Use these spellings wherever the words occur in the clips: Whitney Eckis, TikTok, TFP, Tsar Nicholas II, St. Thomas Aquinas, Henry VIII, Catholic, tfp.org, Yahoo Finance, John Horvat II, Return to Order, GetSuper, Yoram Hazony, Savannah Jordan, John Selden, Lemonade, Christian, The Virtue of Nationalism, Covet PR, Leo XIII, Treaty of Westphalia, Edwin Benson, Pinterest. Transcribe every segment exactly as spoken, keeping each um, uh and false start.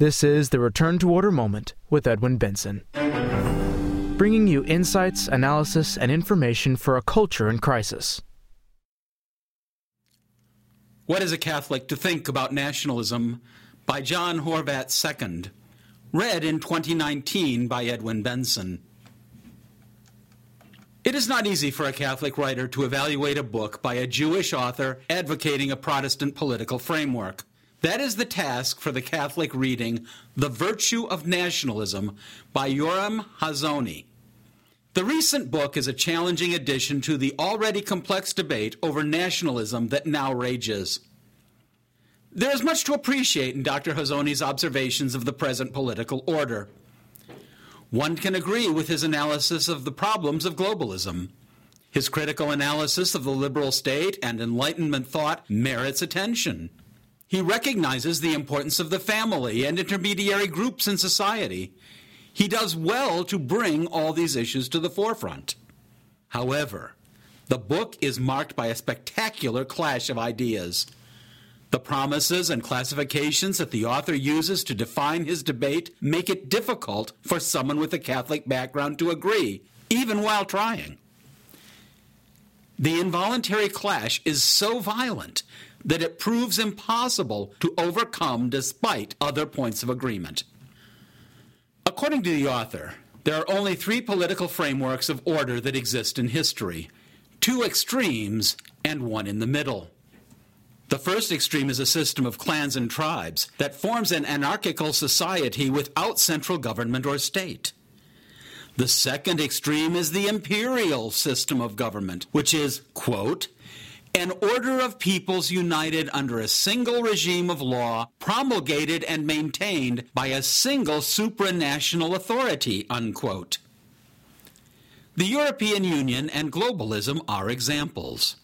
This is the Return to Order Moment with Edwin Benson, bringing you insights, analysis, and information for a culture in crisis. What is a Catholic to Think About Nationalism? By John Horvat the Second. Read in twenty nineteen by Edwin Benson. It is not easy for a Catholic writer to evaluate a book by a Jewish author advocating a Protestant political framework. That is the task for the Catholic reading The Virtue of Nationalism by Yoram Hazony. The recent book is a challenging addition to the already complex debate over nationalism that now rages. There is much to appreciate in Doctor Hazony's observations of the present political order. One can agree with his analysis of the problems of globalism. His critical analysis of the liberal state and Enlightenment thought merits attention. He recognizes the importance of the family and intermediary groups in society. He does well to bring all these issues to the forefront. However, the book is marked by a spectacular clash of ideas. The promises and classifications that the author uses to define his debate make it difficult for someone with a Catholic background to agree, even while trying. The involuntary clash is so violent that it proves impossible to overcome despite other points of agreement. According to the author, there are only three political frameworks of order that exist in history, two extremes and one in the middle. The first extreme is a system of clans and tribes that forms an anarchical society without central government or state. The second extreme is the imperial system of government, which is, quote, an order of peoples united under a single regime of law, promulgated and maintained by a single supranational authority, unquote. The European Union and globalism are examples.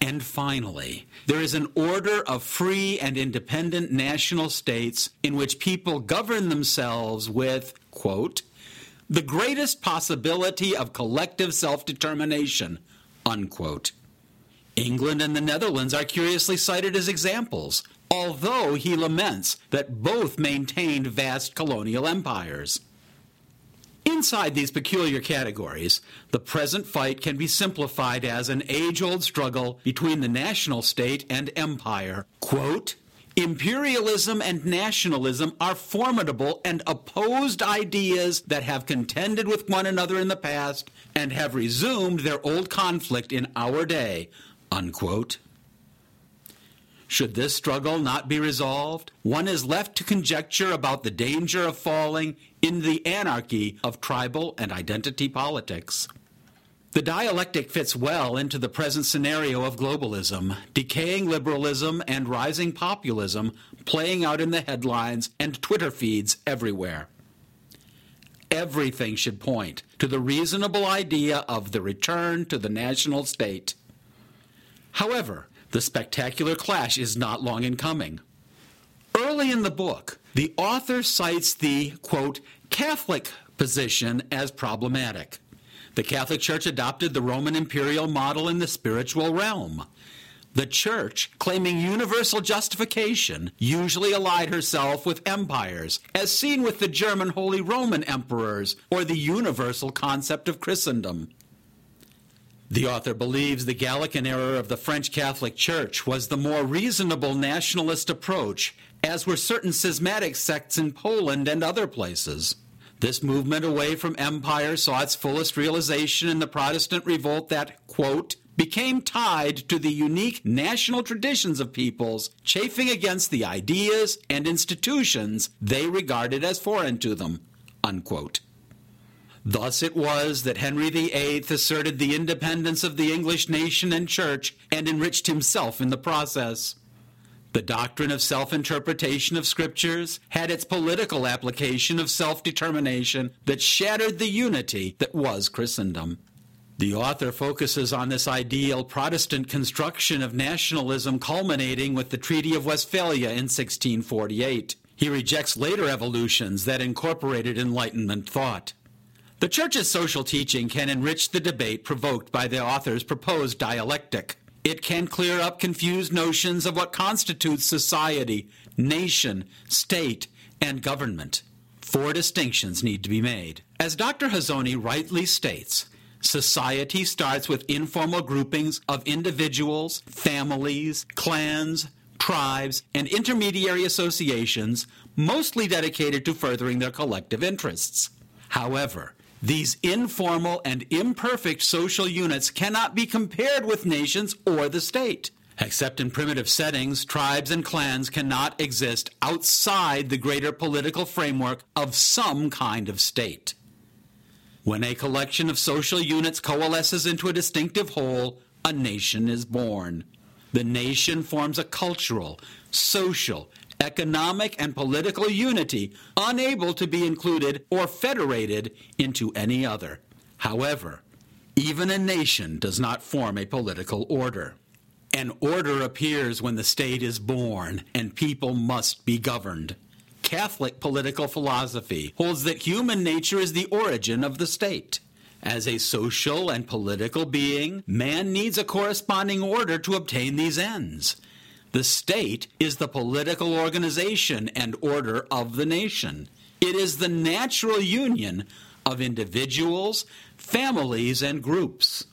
And finally, there is an order of free and independent national states in which people govern themselves with, quote, the greatest possibility of collective self-determination, unquote. England and the Netherlands are curiously cited as examples, although he laments that both maintained vast colonial empires. Inside these peculiar categories, the present fight can be simplified as an age-old struggle between the national state and empire. Quote, imperialism and nationalism are formidable and opposed ideas that have contended with one another in the past and have resumed their old conflict in our day, unquote. Should this struggle not be resolved, one is left to conjecture about the danger of falling in the anarchy of tribal and identity politics. The dialectic fits well into the present scenario of globalism, decaying liberalism and rising populism playing out in the headlines and Twitter feeds everywhere. Everything should point to the reasonable idea of the return to the national state. However, the spectacular clash is not long in coming. Early in the book, the author cites the, quote, Catholic position as problematic. The Catholic Church adopted the Roman imperial model in the spiritual realm. The Church, claiming universal justification, usually allied herself with empires, as seen with the German Holy Roman emperors or the universal concept of Christendom. The author believes the Gallican error of the French Catholic Church was the more reasonable nationalist approach, as were certain schismatic sects in Poland and other places. This movement away from empire saw its fullest realization in the Protestant revolt that, quote, became tied to the unique national traditions of peoples, chafing against the ideas and institutions they regarded as foreign to them, unquote. Thus it was that Henry the Eighth asserted the independence of the English nation and church and enriched himself in the process. The doctrine of self-interpretation of scriptures had its political application of self-determination that shattered the unity that was Christendom. The author focuses on this ideal Protestant construction of nationalism culminating with the Treaty of Westphalia in sixteen forty-eight. He rejects later evolutions that incorporated Enlightenment thought. The Church's social teaching can enrich the debate provoked by the author's proposed dialectic. It can clear up confused notions of what constitutes society, nation, state, and government. Four distinctions need to be made. As Doctor Hazony rightly states, society starts with informal groupings of individuals, families, clans, tribes, and intermediary associations mostly dedicated to furthering their collective interests. However, these informal and imperfect social units cannot be compared with nations or the state. Except in primitive settings, tribes and clans cannot exist outside the greater political framework of some kind of state. When a collection of social units coalesces into a distinctive whole, a nation is born. The nation forms a cultural, social, economic, and political unity unable to be included or federated into any other. However, even a nation does not form a political order. An order appears when the state is born, and people must be governed. Catholic political philosophy holds that human nature is the origin of the state. As a social and political being, man needs a corresponding order to obtain these ends. The state is the political organization and order of the nation. It is the natural union of individuals, families, and groups.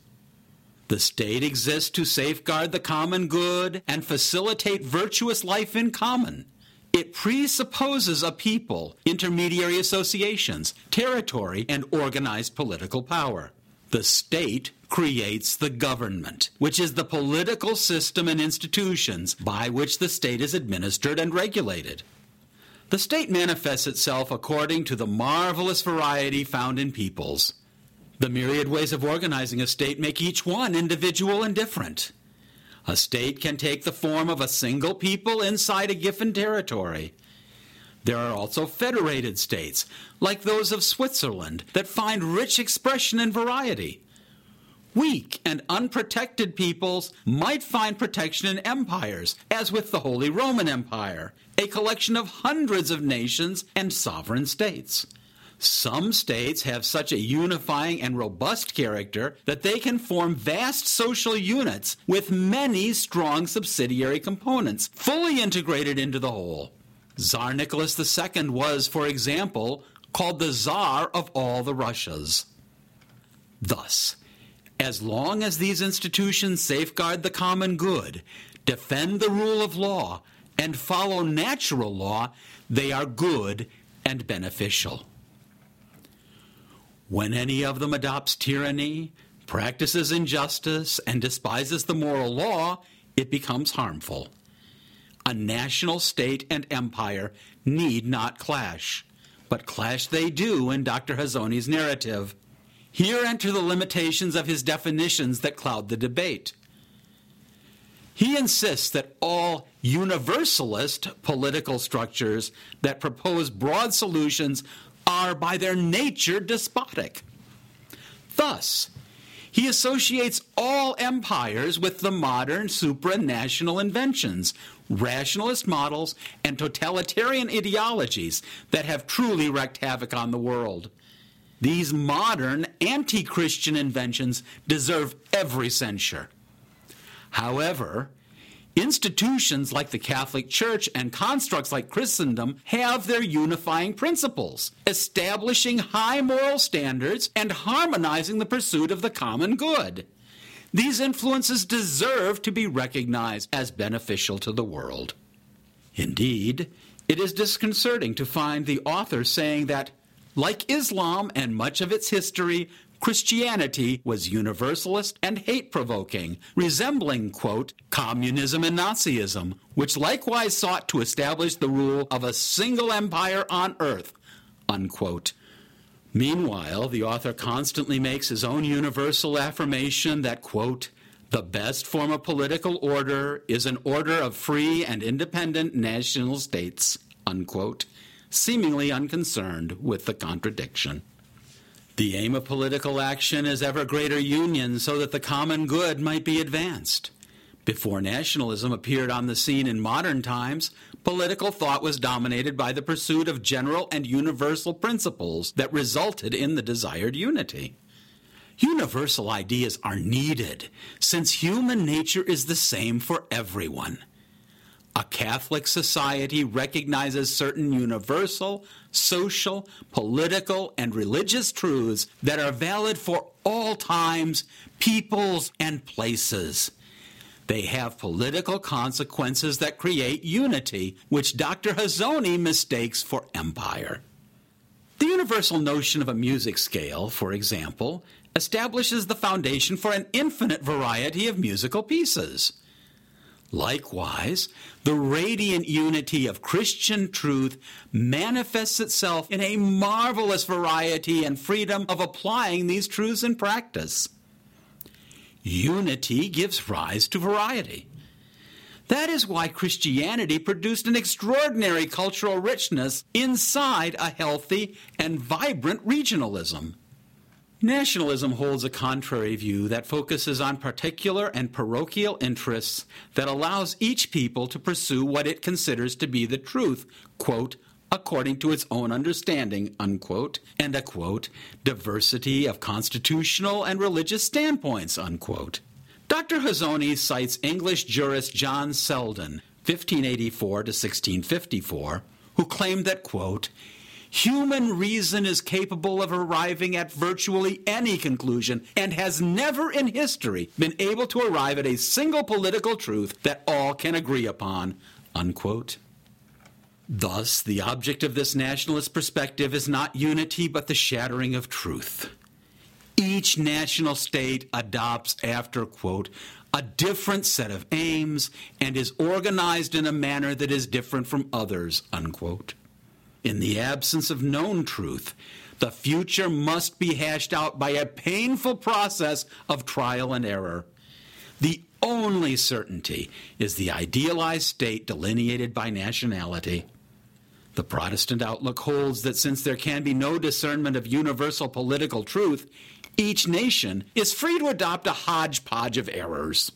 The state exists to safeguard the common good and facilitate virtuous life in common. It presupposes a people, intermediary associations, territory, and organized political power. The state creates the government, which is the political system and institutions by which the state is administered and regulated. The state manifests itself according to the marvelous variety found in peoples. The myriad ways of organizing a state make each one individual and different. A state can take the form of a single people inside a given territory. There are also federated states, like those of Switzerland, that find rich expression and variety. Weak and unprotected peoples might find protection in empires, as with the Holy Roman Empire, a collection of hundreds of nations and sovereign states. Some states have such a unifying and robust character that they can form vast social units with many strong subsidiary components, fully integrated into the whole. Tsar Nicholas the Second was, for example, called the Tsar of all the Russias. Thus, as long as these institutions safeguard the common good, defend the rule of law, and follow natural law, they are good and beneficial. When any of them adopts tyranny, practices injustice, and despises the moral law, it becomes harmful. A national state and empire need not clash, but clash they do in Doctor Hazony's narrative. Here enter the limitations of his definitions that cloud the debate. He insists that all universalist political structures that propose broad solutions are by their nature despotic. Thus, he associates all empires with the modern supranational inventions, rationalist models, and totalitarian ideologies that have truly wreaked havoc on the world. These modern anti-Christian inventions deserve every censure. However, institutions like the Catholic Church and constructs like Christendom have their unifying principles, establishing high moral standards and harmonizing the pursuit of the common good. These influences deserve to be recognized as beneficial to the world. Indeed, it is disconcerting to find the author saying that, like Islam and much of its history, Christianity was universalist and hate-provoking, resembling, quote, communism and Nazism, which likewise sought to establish the rule of a single empire on earth, unquote. Meanwhile, the author constantly makes his own universal affirmation that, quote, the best form of political order is an order of free and independent national states, unquote, seemingly unconcerned with the contradiction. The aim of political action is ever greater union so that the common good might be advanced. Before nationalism appeared on the scene in modern times, political thought was dominated by the pursuit of general and universal principles that resulted in the desired unity. Universal ideas are needed, since human nature is the same for everyone. A Catholic society recognizes certain universal, social, political, and religious truths that are valid for all times, peoples, and places. They have political consequences that create unity, which Doctor Hazony mistakes for empire. The universal notion of a music scale, for example, establishes the foundation for an infinite variety of musical pieces. Likewise, the radiant unity of Christian truth manifests itself in a marvelous variety and freedom of applying these truths in practice. Unity gives rise to variety. That is why Christianity produced an extraordinary cultural richness inside a healthy and vibrant regionalism. Nationalism holds a contrary view that focuses on particular and parochial interests that allows each people to pursue what it considers to be the truth, quote, according to its own understanding, unquote, and a, quote, diversity of constitutional and religious standpoints, unquote. Doctor Hazony cites English jurist John Selden, fifteen eighty-four to sixteen fifty-four, who claimed that, quote, human reason is capable of arriving at virtually any conclusion and has never in history been able to arrive at a single political truth that all can agree upon, unquote. Thus, the object of this nationalist perspective is not unity but the shattering of truth. Each national state adopts after, quote, a different set of aims and is organized in a manner that is different from others, unquote. In the absence of known truth, the future must be hashed out by a painful process of trial and error. The only certainty is the idealized state delineated by nationality. The Protestant outlook holds that since there can be no discernment of universal political truth, each nation is free to adopt a hodgepodge of errors.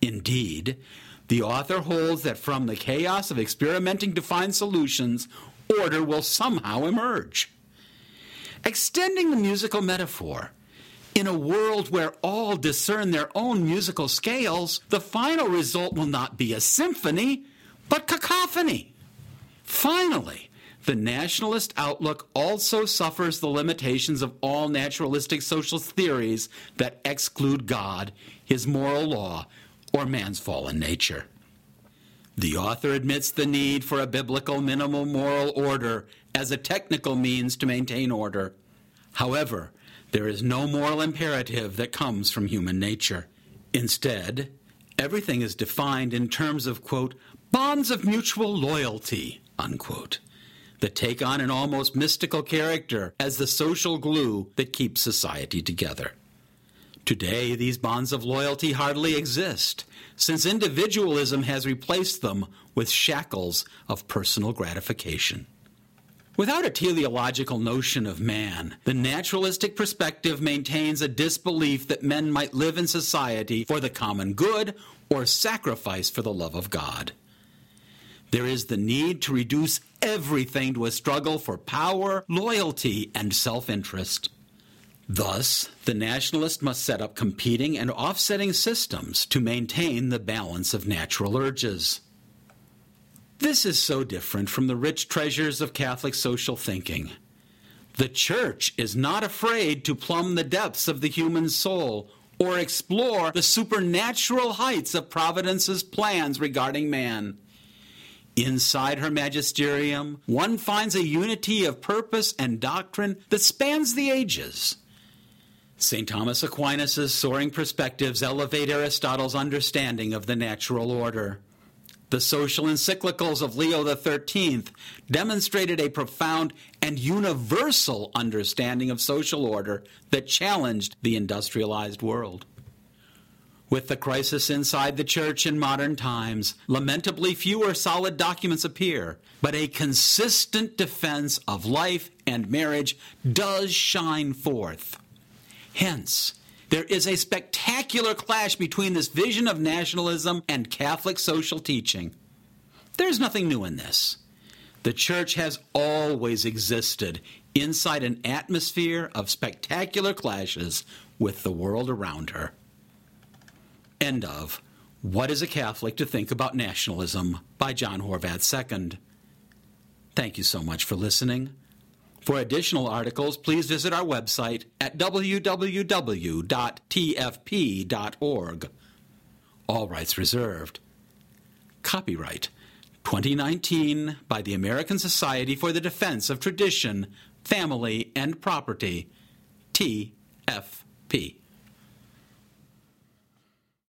Indeed, the author holds that from the chaos of experimenting to find solutions, order will somehow emerge. Extending the musical metaphor, in a world where all discern their own musical scales, the final result will not be a symphony, but cacophony. Finally, the nationalist outlook also suffers the limitations of all naturalistic social theories that exclude God, his moral law, or man's fallen nature. The author admits the need for a biblical minimal moral order as a technical means to maintain order. However, there is no moral imperative that comes from human nature. Instead, everything is defined in terms of, quote, bonds of mutual loyalty, unquote, that take on an almost mystical character as the social glue that keeps society together. Today, these bonds of loyalty hardly exist, since individualism has replaced them with shackles of personal gratification. Without a teleological notion of man, the naturalistic perspective maintains a disbelief that men might live in society for the common good or sacrifice for the love of God. There is the need to reduce everything to a struggle for power, loyalty, and self-interest. Thus, the nationalist must set up competing and offsetting systems to maintain the balance of natural urges. This is so different from the rich treasures of Catholic social thinking. The Church is not afraid to plumb the depths of the human soul or explore the supernatural heights of Providence's plans regarding man. Inside her magisterium, one finds a unity of purpose and doctrine that spans the ages. Saint Thomas Aquinas' soaring perspectives elevate Aristotle's understanding of the natural order. The social encyclicals of Leo the thirteenth demonstrated a profound and universal understanding of social order that challenged the industrialized world. With the crisis inside the Church in modern times, lamentably fewer solid documents appear, but a consistent defense of life and marriage does shine forth. Hence, there is a spectacular clash between this vision of nationalism and Catholic social teaching. There's nothing new in this. The Church has always existed inside an atmosphere of spectacular clashes with the world around her. End of What is a Catholic to Think About Nationalism by John Horvat the Second. Thank you so much for listening. For additional articles, please visit our website at w w w dot t f p dot org. All rights reserved. Copyright twenty nineteen by the American Society for the Defense of Tradition, Family, and Property, T F P.